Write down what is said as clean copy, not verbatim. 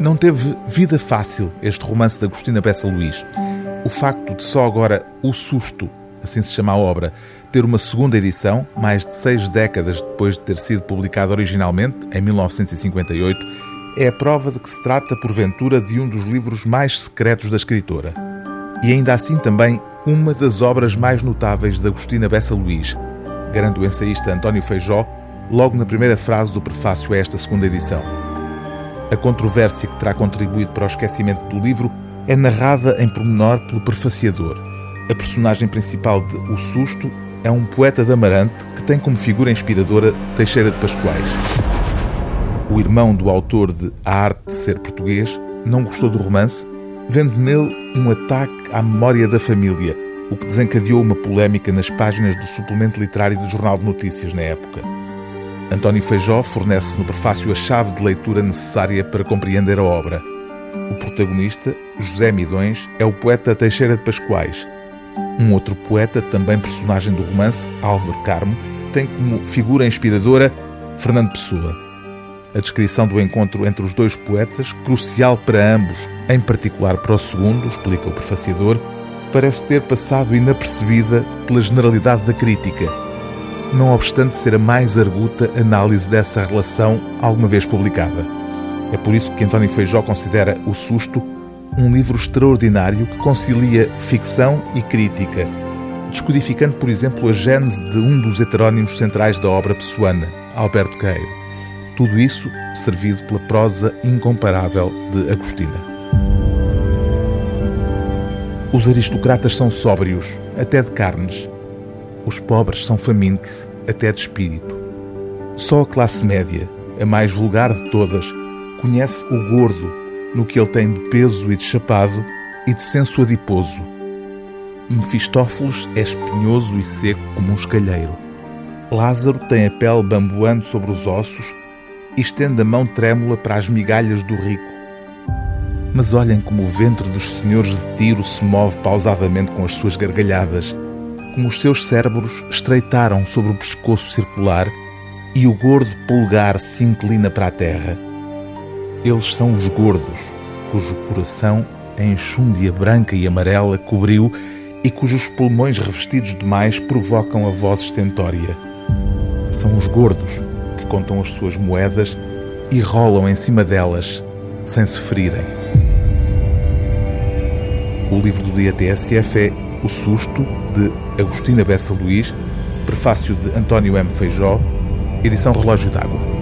Não teve vida fácil este romance de Agustina Bessa-Luís. O facto de só agora O Susto, assim se chama a obra, ter uma segunda edição, mais de 6 décadas depois de ter sido publicada originalmente, em 1958, é a prova de que se trata, porventura, de um dos livros mais secretos da escritora. E ainda assim também uma das obras mais notáveis de Agustina Bessa-Luís, garante o ensaísta António Feijó, logo na primeira frase do prefácio a esta segunda edição. A controvérsia que terá contribuído para o esquecimento do livro é narrada em pormenor pelo prefaciador. A personagem principal de O Susto é um poeta de Amarante que tem como figura inspiradora Teixeira de Pascoais. O irmão do autor de A Arte de Ser Português não gostou do romance, vendo nele um ataque à memória da família, o que desencadeou uma polémica nas páginas do suplemento literário do Jornal de Notícias na época. António Feijó fornece no prefácio a chave de leitura necessária para compreender a obra. O protagonista, José Midões, é o poeta Teixeira de Pascoais. Um outro poeta, também personagem do romance, Álvaro Carmo, tem como figura inspiradora Fernando Pessoa. A descrição do encontro entre os dois poetas, crucial para ambos, em particular para o segundo, explica o prefaciador, parece ter passado inapercebida pela generalidade da crítica, não obstante ser a mais arguta análise dessa relação alguma vez publicada. É por isso que António Feijó considera O Susto um livro extraordinário que concilia ficção e crítica, descodificando, por exemplo, a gênese de um dos heterónimos centrais da obra pessoana, Alberto Caeiro. Tudo isso servido pela prosa incomparável de Agustina. Os aristocratas são sóbrios, até de carnes. Os pobres são famintos, até de espírito. Só a classe média, a mais vulgar de todas, conhece o gordo no que ele tem de peso e de chapado e de senso adiposo. Mefistófeles é espinhoso e seco como um escalheiro. Lázaro tem a pele bamboando sobre os ossos e estende a mão trêmula para as migalhas do rico. Mas olhem como o ventre dos senhores de Tiro se move pausadamente com as suas gargalhadas, como os seus cérebros estreitaram sobre o pescoço circular e o gordo polegar se inclina para a terra. Eles são os gordos, cujo coração em chundia branca e amarela cobriu e cujos pulmões revestidos demais provocam a voz estentória. São os gordos que contam as suas moedas e rolam em cima delas, sem se ferirem. O livro do dia TSF é O Susto, de Agustina Bessa-Luís, prefácio de António M. Feijó, edição Relógio d'Água.